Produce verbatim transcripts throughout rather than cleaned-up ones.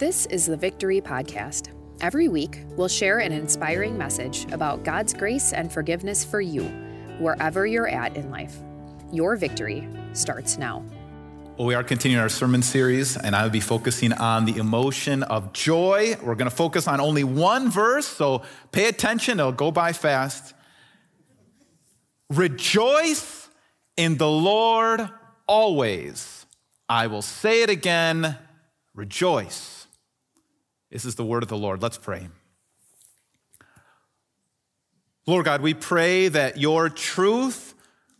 This is the Victory Podcast. Every week, we'll share an inspiring message about God's grace and forgiveness for you, wherever you're at in life. Your victory starts now. Well, we are continuing our sermon series, and I'll be focusing on the emotion of joy. We're going to focus on only one verse, so pay attention. It'll go by fast. Rejoice in the Lord always. I will say it again, rejoice. This is the word of the Lord. Let's pray. Lord God, we pray that your truth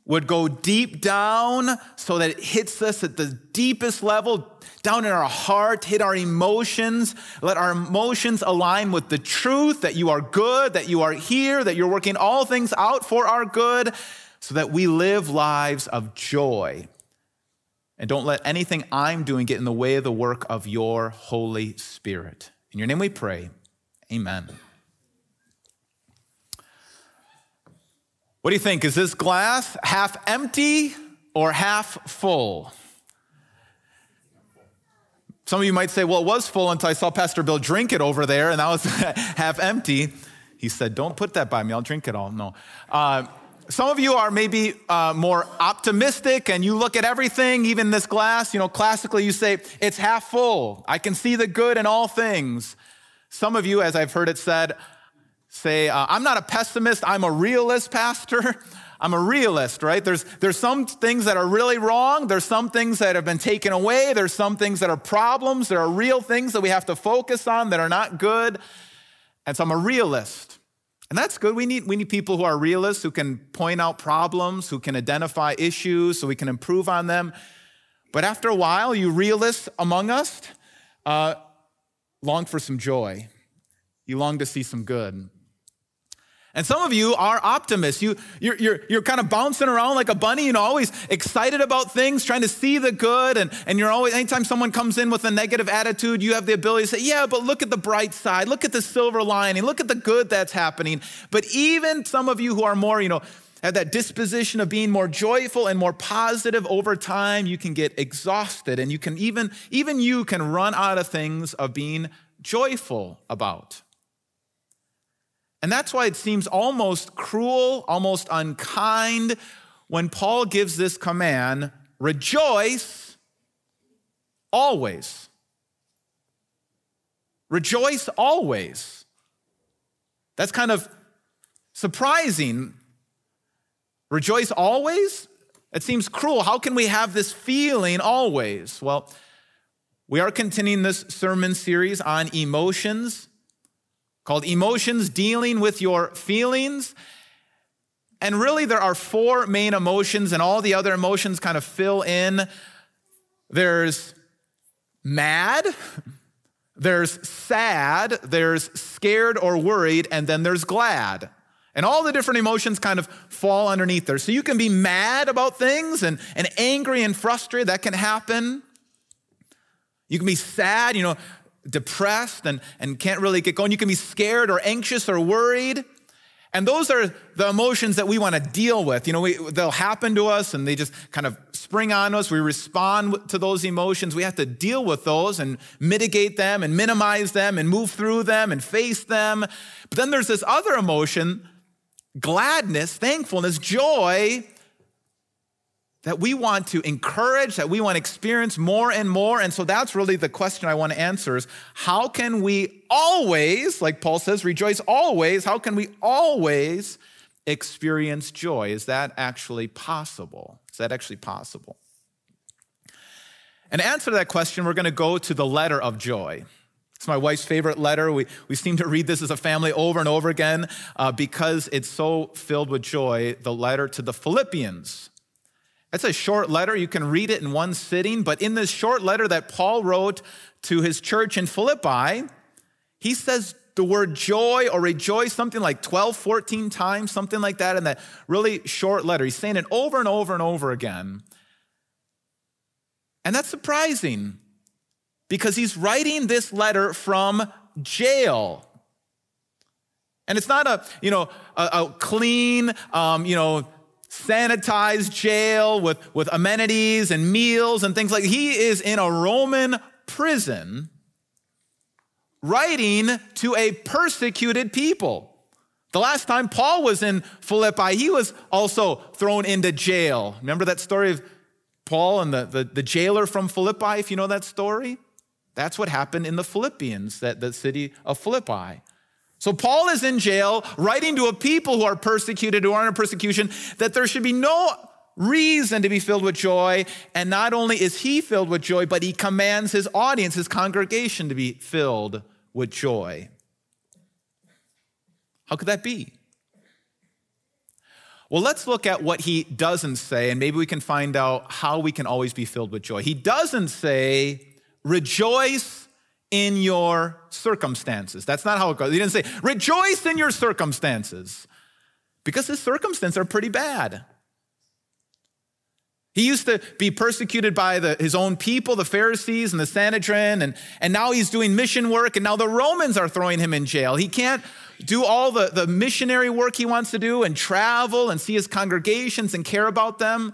would go deep down so that it hits us at the deepest level, down in our heart, hit our emotions. Let our emotions align with the truth that you are good, that you are here, that you're working all things out for our good, so that we live lives of joy. And don't let anything I'm doing get in the way of the work of your Holy Spirit. In your name we pray, amen. What do you think? Is this glass half empty or half full? Some of you might say, well, it was full until I saw Pastor Bill drink it over there, and that was half empty. He said, don't put that by me. I'll drink it all. No. Uh, Some of you are maybe uh, more optimistic, and you look at everything, even this glass. You know, classically, you say, it's half full. I can see the good in all things. Some of you, as I've heard it said, say, uh, I'm not a pessimist. I'm a realist, Pastor. I'm a realist, right? There's, there's some things that are really wrong. There's some things that have been taken away. There's some things that are problems. There are real things that we have to focus on that are not good. And so I'm a realist. And that's good. We need we need people who are realists, who can point out problems, who can identify issues so we can improve on them. But after a while, you realists among us uh, long for some joy. You long to see some good. And some of you are optimists. You, you're, you're, you're kind of bouncing around like a bunny, you know, always excited about things, trying to see the good. And, and you're always, anytime someone comes in with a negative attitude, you have the ability to say, yeah, but look at the bright side. Look at the silver lining. Look at the good that's happening. But even some of you who are more, you know, have that disposition of being more joyful and more positive over time, you can get exhausted. And you can even, even you can run out of things of being joyful about. And that's why it seems almost cruel, almost unkind when Paul gives this command, rejoice always. Rejoice always. That's kind of surprising. Rejoice always? It seems cruel. How can we have this feeling always? Well, we are continuing this sermon series on emotions, called Emotions Dealing with Your Feelings. And really there are four main emotions, and all the other emotions kind of fill in. There's mad, there's sad, there's scared or worried, and then there's glad. And all the different emotions kind of fall underneath there. So you can be mad about things and, and angry and frustrated. That can happen. You can be sad, you know, depressed and, and can't really get going. You can be scared or anxious or worried. And those are the emotions that we want to deal with. You know, we, they'll happen to us and they just kind of spring on us. We respond to those emotions. We have to deal with those and mitigate them and minimize them and move through them and face them. But then there's this other emotion, gladness, thankfulness, joy, that we want to encourage, that we want to experience more and more. And so that's really the question I want to answer is, how can we always, like Paul says, rejoice always, how can we always experience joy? Is that actually possible? Is that actually possible? And to answer that question, we're going to go to the letter of joy. It's my wife's favorite letter. We, we seem to read this as a family over and over again uh, because it's so filled with joy, the letter to the Philippians. That's a short letter. You can read it in one sitting. But in this short letter that Paul wrote to his church in Philippi, he says the word joy or rejoice something like twelve, fourteen times, something like that in that really short letter. He's saying it over and over and over again. And that's surprising because he's writing this letter from jail. And it's not a, you know, a, a clean, um, you know, sanitized jail with, with amenities and meals and things like that. He is in a Roman prison writing to a persecuted people. The last time Paul was in Philippi, he was also thrown into jail. Remember that story of Paul and the, the, the jailer from Philippi, if you know that story? That's what happened in the Philippians, that the city of Philippi. So Paul is in jail, writing to a people who are persecuted, who are under persecution, that there should be no reason to be filled with joy. And not only is he filled with joy, but he commands his audience, his congregation, to be filled with joy. How could that be? Well, let's look at what he doesn't say, and maybe we can find out how we can always be filled with joy. He doesn't say, rejoice in your circumstances. That's not how it goes. He didn't say, rejoice in your circumstances, because his circumstances are pretty bad. He used to be persecuted by the, his own people, the Pharisees and the Sanhedrin, and, and now he's doing mission work, and now the Romans are throwing him in jail. He can't do all the, the missionary work he wants to do and travel and see his congregations and care about them.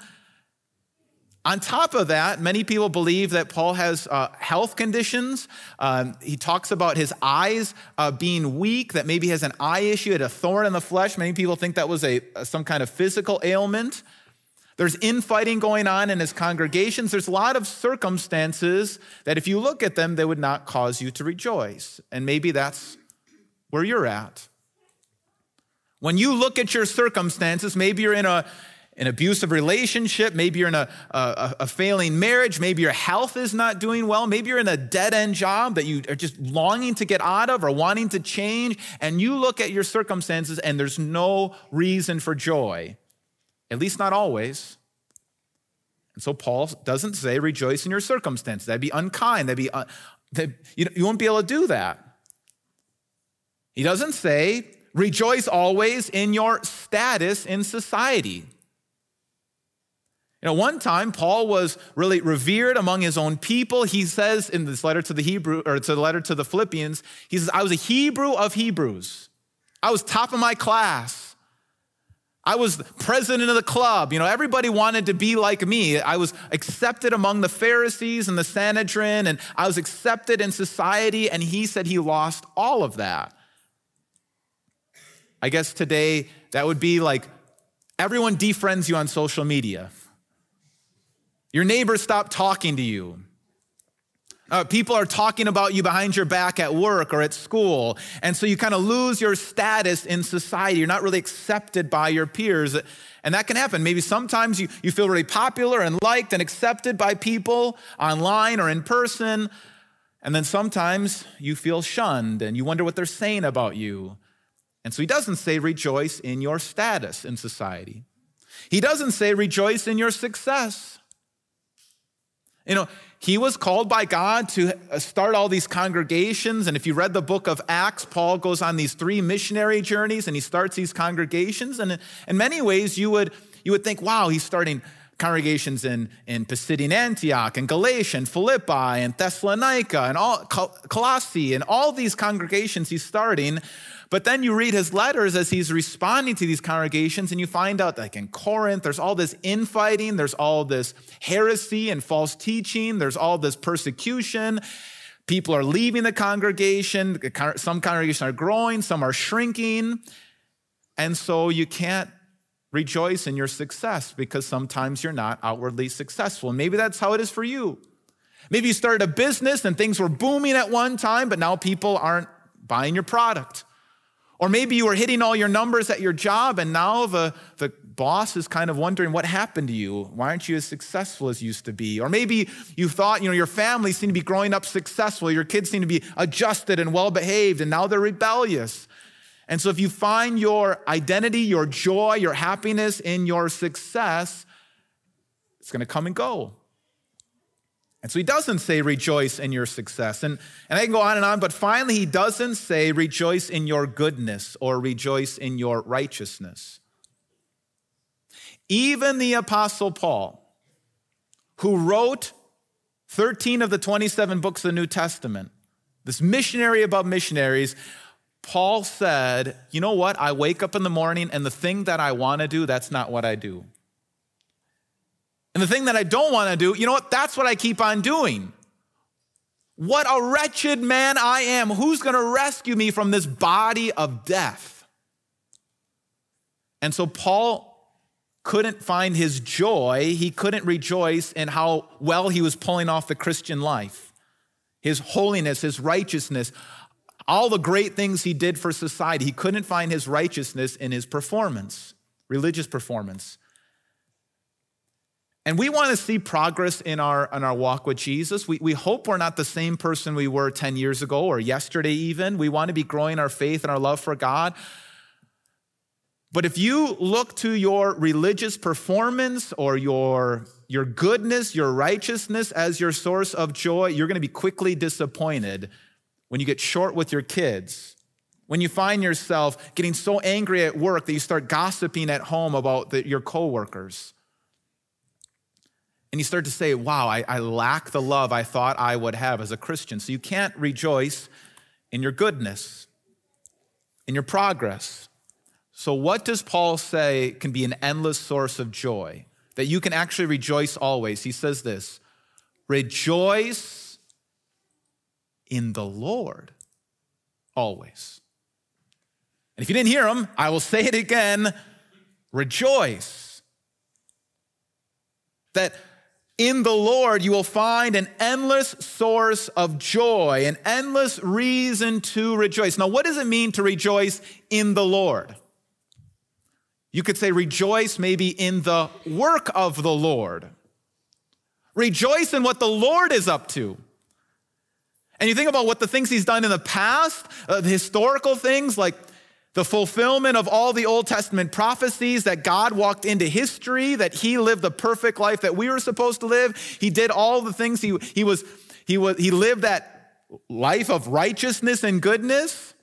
On top of that, many people believe that Paul has uh, health conditions. Um, he talks about his eyes uh, being weak, that maybe he has an eye issue, had a thorn in the flesh. Many people think that was a some kind of physical ailment. There's infighting going on in his congregations. There's a lot of circumstances that if you look at them, they would not cause you to rejoice. And maybe that's where you're at. When you look at your circumstances, maybe you're in a, an abusive relationship, maybe you're in a, a, a failing marriage, maybe your health is not doing well, maybe you're in a dead-end job that you are just longing to get out of or wanting to change, and you look at your circumstances and there's no reason for joy. At least not always. And so Paul doesn't say rejoice in your circumstances. That'd be unkind. That'd be un- that'd, you, you won't be able to do that. He doesn't say rejoice always in your status in society. You know, one time Paul was really revered among his own people. He says in this letter to the Hebrew or to the letter to the Philippians, he says, "I was a Hebrew of Hebrews. I was top of my class. I was president of the club. You know, everybody wanted to be like me. I was accepted among the Pharisees and the Sanhedrin, and I was accepted in society." And he said he lost all of that. I guess today that would be like everyone defriends you on social media. Your neighbors stop talking to you. Uh, people are talking about you behind your back at work or at school. And so you kind of lose your status in society. You're not really accepted by your peers. And that can happen. Maybe sometimes you, you feel really popular and liked and accepted by people online or in person. And then sometimes you feel shunned and you wonder what they're saying about you. And so he doesn't say rejoice in your status in society. He doesn't say rejoice in your success. You know, he was called by God to start all these congregations. And if you read the book of Acts, Paul goes on these three missionary journeys and he starts these congregations. And in many ways, you would you would think, wow, he's starting congregations in, in Pisidian Antioch and Galatia and Philippi and Thessalonica and all Colossae and all these congregations he's starting. But then you read his letters as he's responding to these congregations and you find out, like in Corinth, there's all this infighting, there's all this heresy and false teaching, there's all this persecution. People are leaving the congregation. Some congregations are growing, some are shrinking. And so you can't rejoice in your success because sometimes you're not outwardly successful. Maybe that's how it is for you. Maybe you started a business and things were booming at one time, but now people aren't buying your product. Or maybe you were hitting all your numbers at your job and now the, the boss is kind of wondering what happened to you. Why aren't you as successful as you used to be? Or maybe you thought, you know, your family seemed to be growing up successful. Your kids seem to be adjusted and well-behaved and now they're rebellious. And so if you find your identity, your joy, your happiness in your success, it's going to come and go. And so he doesn't say rejoice in your success. And, and I can go on and on, but finally he doesn't say rejoice in your goodness or rejoice in your righteousness. Even the Apostle Paul, who wrote thirteen of the twenty-seven books of the New Testament, this missionary above missionaries, Paul said, you know what? I wake up in the morning and the thing that I want to do, that's not what I do. And the thing that I don't want to do, you know what? That's what I keep on doing. What a wretched man I am. Who's going to rescue me from this body of death? And so Paul couldn't find his joy. He couldn't rejoice in how well he was pulling off the Christian life, his holiness, his righteousness, all the great things he did for society. He couldn't find his righteousness in his performance, religious performance. And we want to see progress in our, in our walk with Jesus. We, we hope we're not the same person we were ten years ago or yesterday even. We want to be growing our faith and our love for God. But if you look to your religious performance or your, your goodness, your righteousness as your source of joy, you're going to be quickly disappointed when you get short with your kids. When you find yourself getting so angry at work that you start gossiping at home about the, your coworkers. And you start to say, wow, I, I lack the love I thought I would have as a Christian. So you can't rejoice in your goodness, in your progress. So what does Paul say can be an endless source of joy? That you can actually rejoice always. He says this, rejoice in the Lord always. And if you didn't hear him, I will say it again, rejoice. That in the Lord, you will find an endless source of joy, an endless reason to rejoice. Now, what does it mean to rejoice in the Lord? You could say rejoice maybe in the work of the Lord. Rejoice in what the Lord is up to. And you think about what the things he's done in the past, uh, the historical things like the fulfillment of all the Old Testament prophecies that God walked into history, that he lived the perfect life that we were supposed to live. He did all the things. He, he, was, he, was, he lived that life of righteousness and goodness.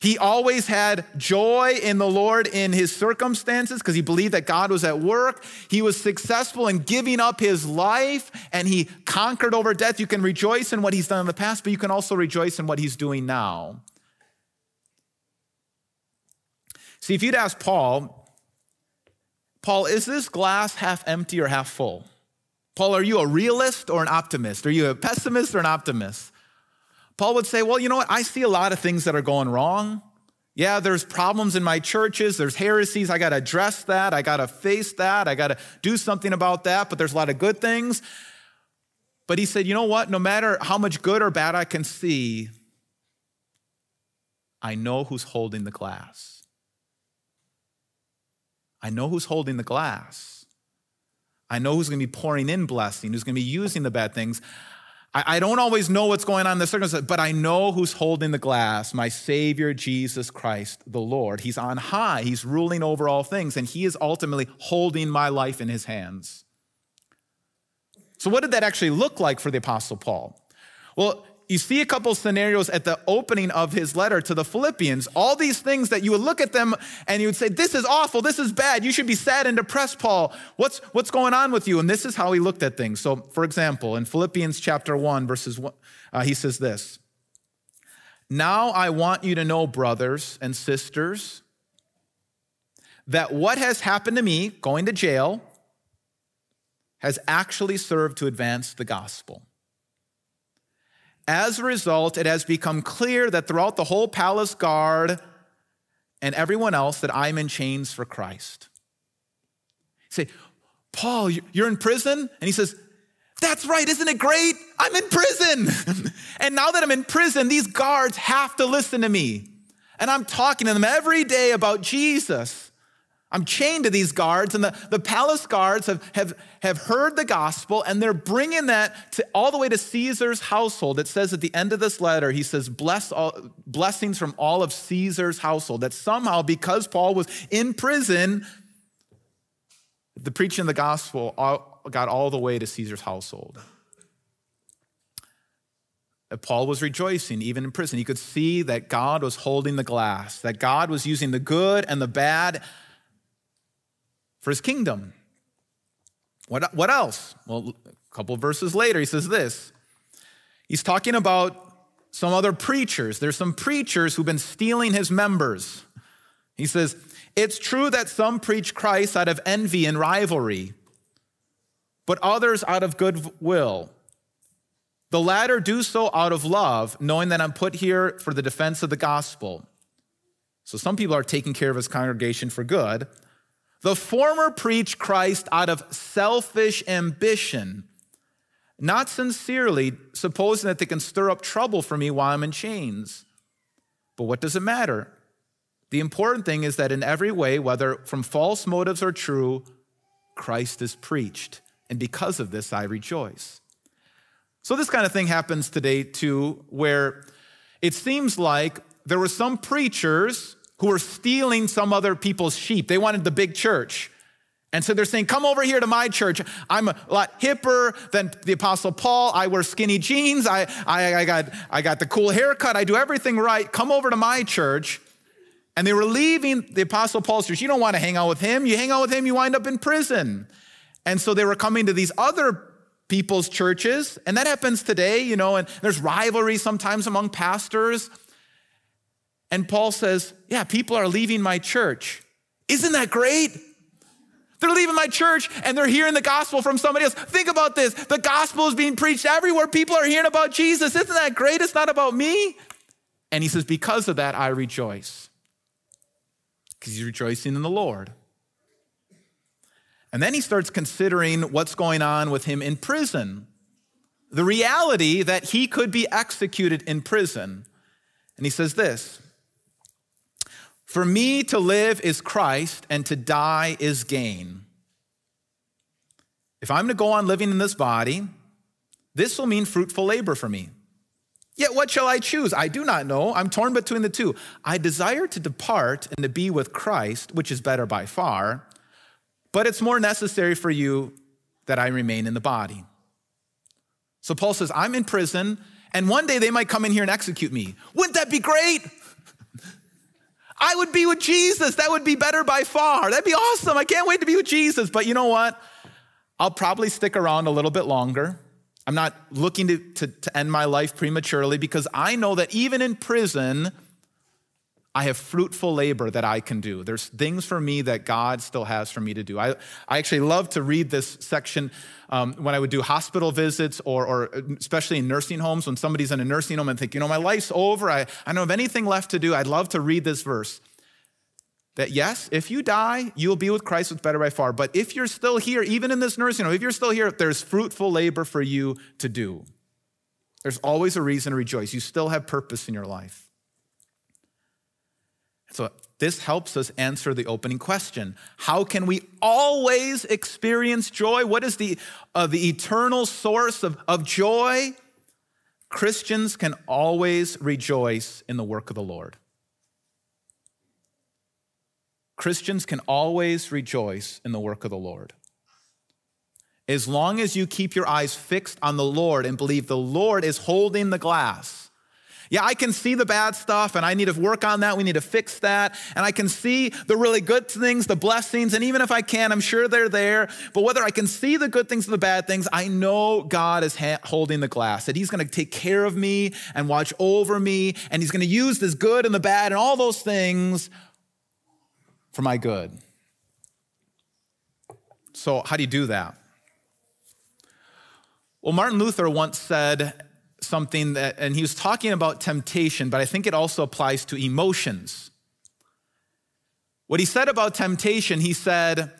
He always had joy in the Lord in his circumstances because he believed that God was at work. He was successful in giving up his life and he conquered over death. You can rejoice in what he's done in the past, but you can also rejoice in what he's doing now. See, if you'd ask Paul, Paul, is this glass half empty or half full? Paul, are you a realist or an optimist? Are you a pessimist or an optimist? Paul would say, well, you know what? I see a lot of things that are going wrong. Yeah, there's problems in my churches. There's heresies. I got to address that. I got to face that. I got to do something about that. But there's a lot of good things. But he said, you know what? No matter how much good or bad I can see, I know who's holding the glass. I know who's holding the glass. I know who's going to be pouring in blessing, who's going to be using the bad things. I, I don't always know what's going on in the circumstances, but I know who's holding the glass, my Savior, Jesus Christ, the Lord. He's on high. He's ruling over all things, and he is ultimately holding my life in his hands. So what did that actually look like for the Apostle Paul? Well, you see a couple scenarios at the opening of his letter to the Philippians. All these things that you would look at them and you would say, this is awful, this is bad. You should be sad and depressed, Paul. What's, what's going on with you? And this is how he looked at things. So, for example, in Philippians chapter one, verses one, uh, he says this. Now I want you to know, brothers and sisters, that what has happened to me, going to jail, has actually served to advance the gospel. As a result, it has become clear that throughout the whole palace guard and everyone else that I'm in chains for Christ. You say, Paul, you're in prison? And he says, that's right, isn't it great? I'm in prison. And now that I'm in prison, these guards have to listen to me. And I'm talking to them every day about Jesus. I'm chained to these guards, and the, the palace guards have, have, have heard the gospel, and they're bringing that to, all the way to Caesar's household. It says at the end of this letter, he says, Bless all, blessings from all of Caesar's household. That somehow, because Paul was in prison, the preaching of the gospel all, got all the way to Caesar's household. Paul was rejoicing even in prison. He could see that God was holding the glass, that God was using the good and the bad for his kingdom. What, what else? Well, a couple of verses later, he says this. He's talking about some other preachers. There's some preachers who've been stealing his members. He says, it's true that some preach Christ out of envy and rivalry, but others out of goodwill. The latter do so out of love, knowing that I'm put here for the defense of the gospel. So some people are taking care of his congregation for good. The former preach Christ out of selfish ambition, not sincerely, supposing that they can stir up trouble for me while I'm in chains. But what does it matter? The important thing is that in every way, whether from false motives or true, Christ is preached. And because of this, I rejoice. So this kind of thing happens today too, where it seems like there were some preachers who were stealing some other people's sheep. They wanted the big church. And so they're saying, come over here to my church. I'm a lot hipper than the Apostle Paul. I wear skinny jeans. I, I, I, got, I got the cool haircut. I do everything right. Come over to my church. And they were leaving the Apostle Paul's church. You don't want to hang out with him. You hang out with him, you wind up in prison. And so they were coming to these other people's churches. And that happens today, you know, and there's rivalry sometimes among pastors. And Paul says, yeah, people are leaving my church. Isn't that great? They're leaving my church and they're hearing the gospel from somebody else. Think about this. The gospel is being preached everywhere. People are hearing about Jesus. Isn't that great? It's not about me. And he says, because of that, I rejoice. Because he's rejoicing in the Lord. And then he starts considering what's going on with him in prison. The reality that he could be executed in prison. And he says this. For me to live is Christ, and to die is gain. If I'm to go on living in this body, this will mean fruitful labor for me. Yet what shall I choose? I do not know. I'm torn between the two. I desire to depart and to be with Christ, which is better by far, but it's more necessary for you that I remain in the body. So Paul says, I'm in prison, and one day they might come in here and execute me. Wouldn't that be great? I would be with Jesus. That would be better by far. That'd be awesome. I can't wait to be with Jesus. But you know what? I'll probably stick around a little bit longer. I'm not looking to, to, to end my life prematurely because I know that even in prison, I have fruitful labor that I can do. There's things for me that God still has for me to do. I, I actually love to read this section um, when I would do hospital visits or, or especially in nursing homes, when somebody's in a nursing home and think, you know, my life's over. I, I don't have anything left to do. I'd love to read this verse. That yes, if you die, you'll be with Christ, what's better by far. But if you're still here, even in this nursing home, if you're still here, there's fruitful labor for you to do. There's always a reason to rejoice. You still have purpose in your life. So this helps us answer the opening question. How can we always experience joy? What is the, uh, the eternal source of, of joy? Christians can always rejoice in the work of the Lord. Christians can always rejoice in the work of the Lord. As long as you keep your eyes fixed on the Lord and believe the Lord is holding the glass. Yeah, I can see the bad stuff and I need to work on that. We need to fix that. And I can see the really good things, the blessings. And even if I can, I'm sure they're there. But whether I can see the good things and the bad things, I know God is ha- holding the glass, that he's going to take care of me and watch over me. And he's going to use this good and the bad and all those things for my good. So how do you do that? Well, Martin Luther once said something that, and he was talking about temptation, but I think it also applies to emotions. What he said about temptation, he said,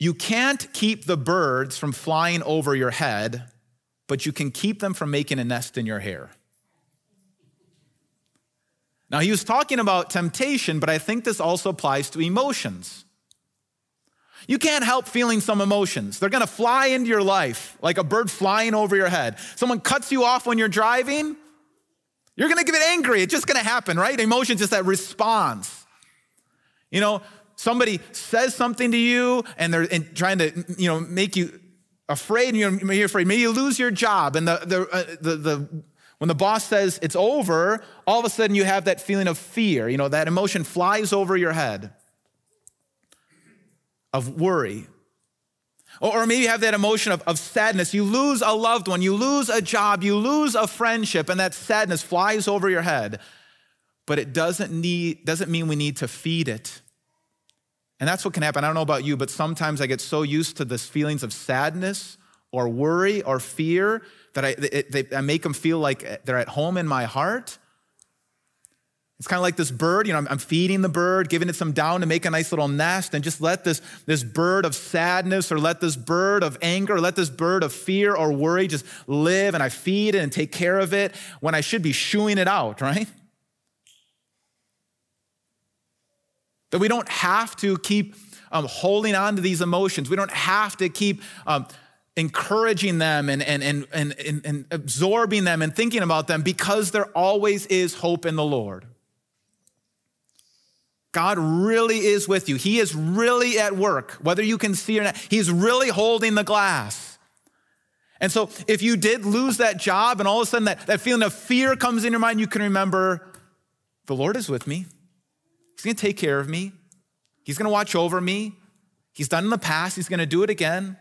you can't keep the birds from flying over your head, but you can keep them from making a nest in your hair. Now, he was talking about temptation, but I think this also applies to emotions. You can't help feeling some emotions. They're going to fly into your life like a bird flying over your head. Someone cuts you off when you're driving. You're going to get angry. It's just going to happen, right? Emotion is just that response. You know, somebody says something to you and they're and trying to, you know, make you afraid. And you're, you're afraid. Maybe you lose your job. And the the uh, the the when the boss says it's over, all of a sudden you have that feeling of fear. You know, that emotion flies over your head. Of worry. Or, or maybe you have that emotion of, of sadness. You lose a loved one, you lose a job, you lose a friendship, and that sadness flies over your head. But it doesn't need, doesn't mean we need to feed it. And that's what can happen. I don't know about you, but sometimes I get so used to this feelings of sadness or worry or fear, that I, they, they, I make them feel like they're at home in my heart. It's kind of like this bird, you know, I'm, I'm feeding the bird, giving it some down to make a nice little nest, and just let this, this bird of sadness, or let this bird of anger, or let this bird of fear or worry just live, and I feed it and take care of it when I should be shooing it out, right? That we don't have to keep um, holding on to these emotions. We don't have to keep um, encouraging them and, and, and, and, and, and absorbing them and thinking about them, because there always is hope in the Lord. God really is with you. He is really at work, whether you can see or not. He's really holding the glass. And so if you did lose that job and all of a sudden that, that feeling of fear comes in your mind, you can remember, the Lord is with me. He's going to take care of me. He's going to watch over me. He's done in the past. He's going to do it again.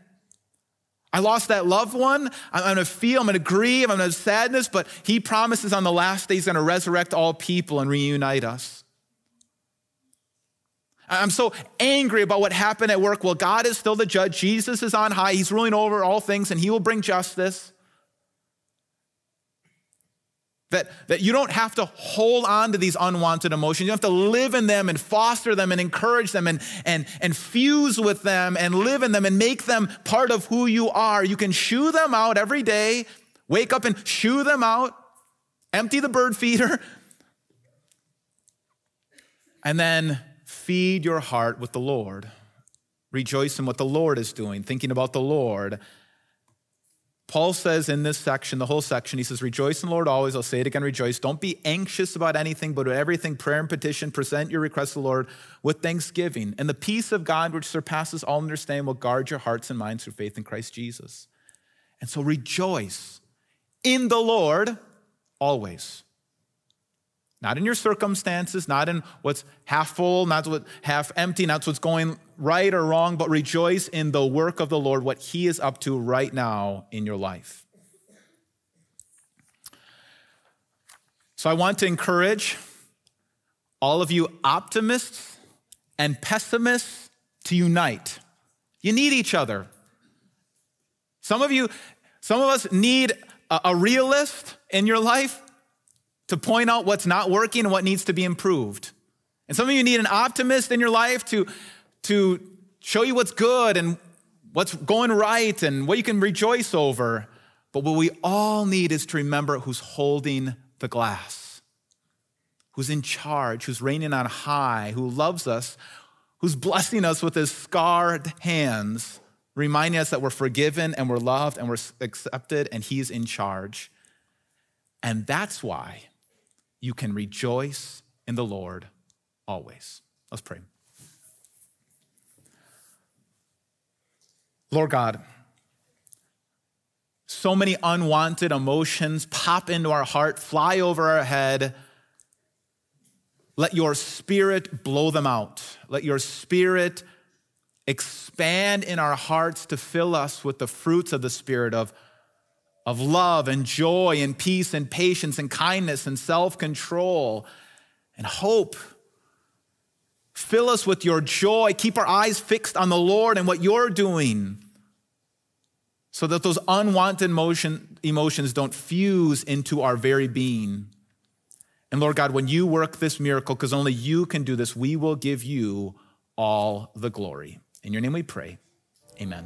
I lost that loved one. I'm going to feel, I'm going to grieve, I'm going to have sadness, but he promises on the last day he's going to resurrect all people and reunite us. I'm so angry about what happened at work. Well, God is still the judge. Jesus is on high. He's ruling over all things, and he will bring justice. That, that you don't have to hold on to these unwanted emotions. You don't have to live in them and foster them and encourage them and, and, and fuse with them and live in them and make them part of who you are. You can shoo them out every day. Wake up and shoo them out. Empty the bird feeder. And then feed your heart with the Lord. Rejoice in what the Lord is doing, thinking about the Lord. Paul says in this section, the whole section, he says, rejoice in the Lord always. I'll say it again, rejoice. Don't be anxious about anything, but with everything, prayer and petition, present your requests to the Lord with thanksgiving. And the peace of God, which surpasses all understanding, will guard your hearts and minds through faith in Christ Jesus. And so rejoice in the Lord always. Not in your circumstances, not in what's half full, not what's half empty, not what's going right or wrong, but rejoice in the work of the Lord, what he is up to right now in your life. So I want to encourage all of you optimists and pessimists to unite. You need each other. Some of you, some of us need a, a realist in your life to point out what's not working and what needs to be improved. And some of you need an optimist in your life to, to show you what's good and what's going right and what you can rejoice over. But what we all need is to remember who's holding the glass, who's in charge, who's reigning on high, who loves us, who's blessing us with his scarred hands, reminding us that we're forgiven and we're loved and we're accepted and he's in charge. And that's why you can rejoice in the Lord always. Let's pray. Lord God, so many unwanted emotions pop into our heart, fly over our head. Let your spirit blow them out. Let your spirit expand in our hearts to fill us with the fruits of the spirit of of love and joy and peace and patience and kindness and self-control and hope. Fill us with your joy. Keep our eyes fixed on the Lord and what you're doing, so that those unwanted emotion, emotions don't fuse into our very being. And Lord God, when you work this miracle, because only you can do this, we will give you all the glory. In your name we pray. Amen.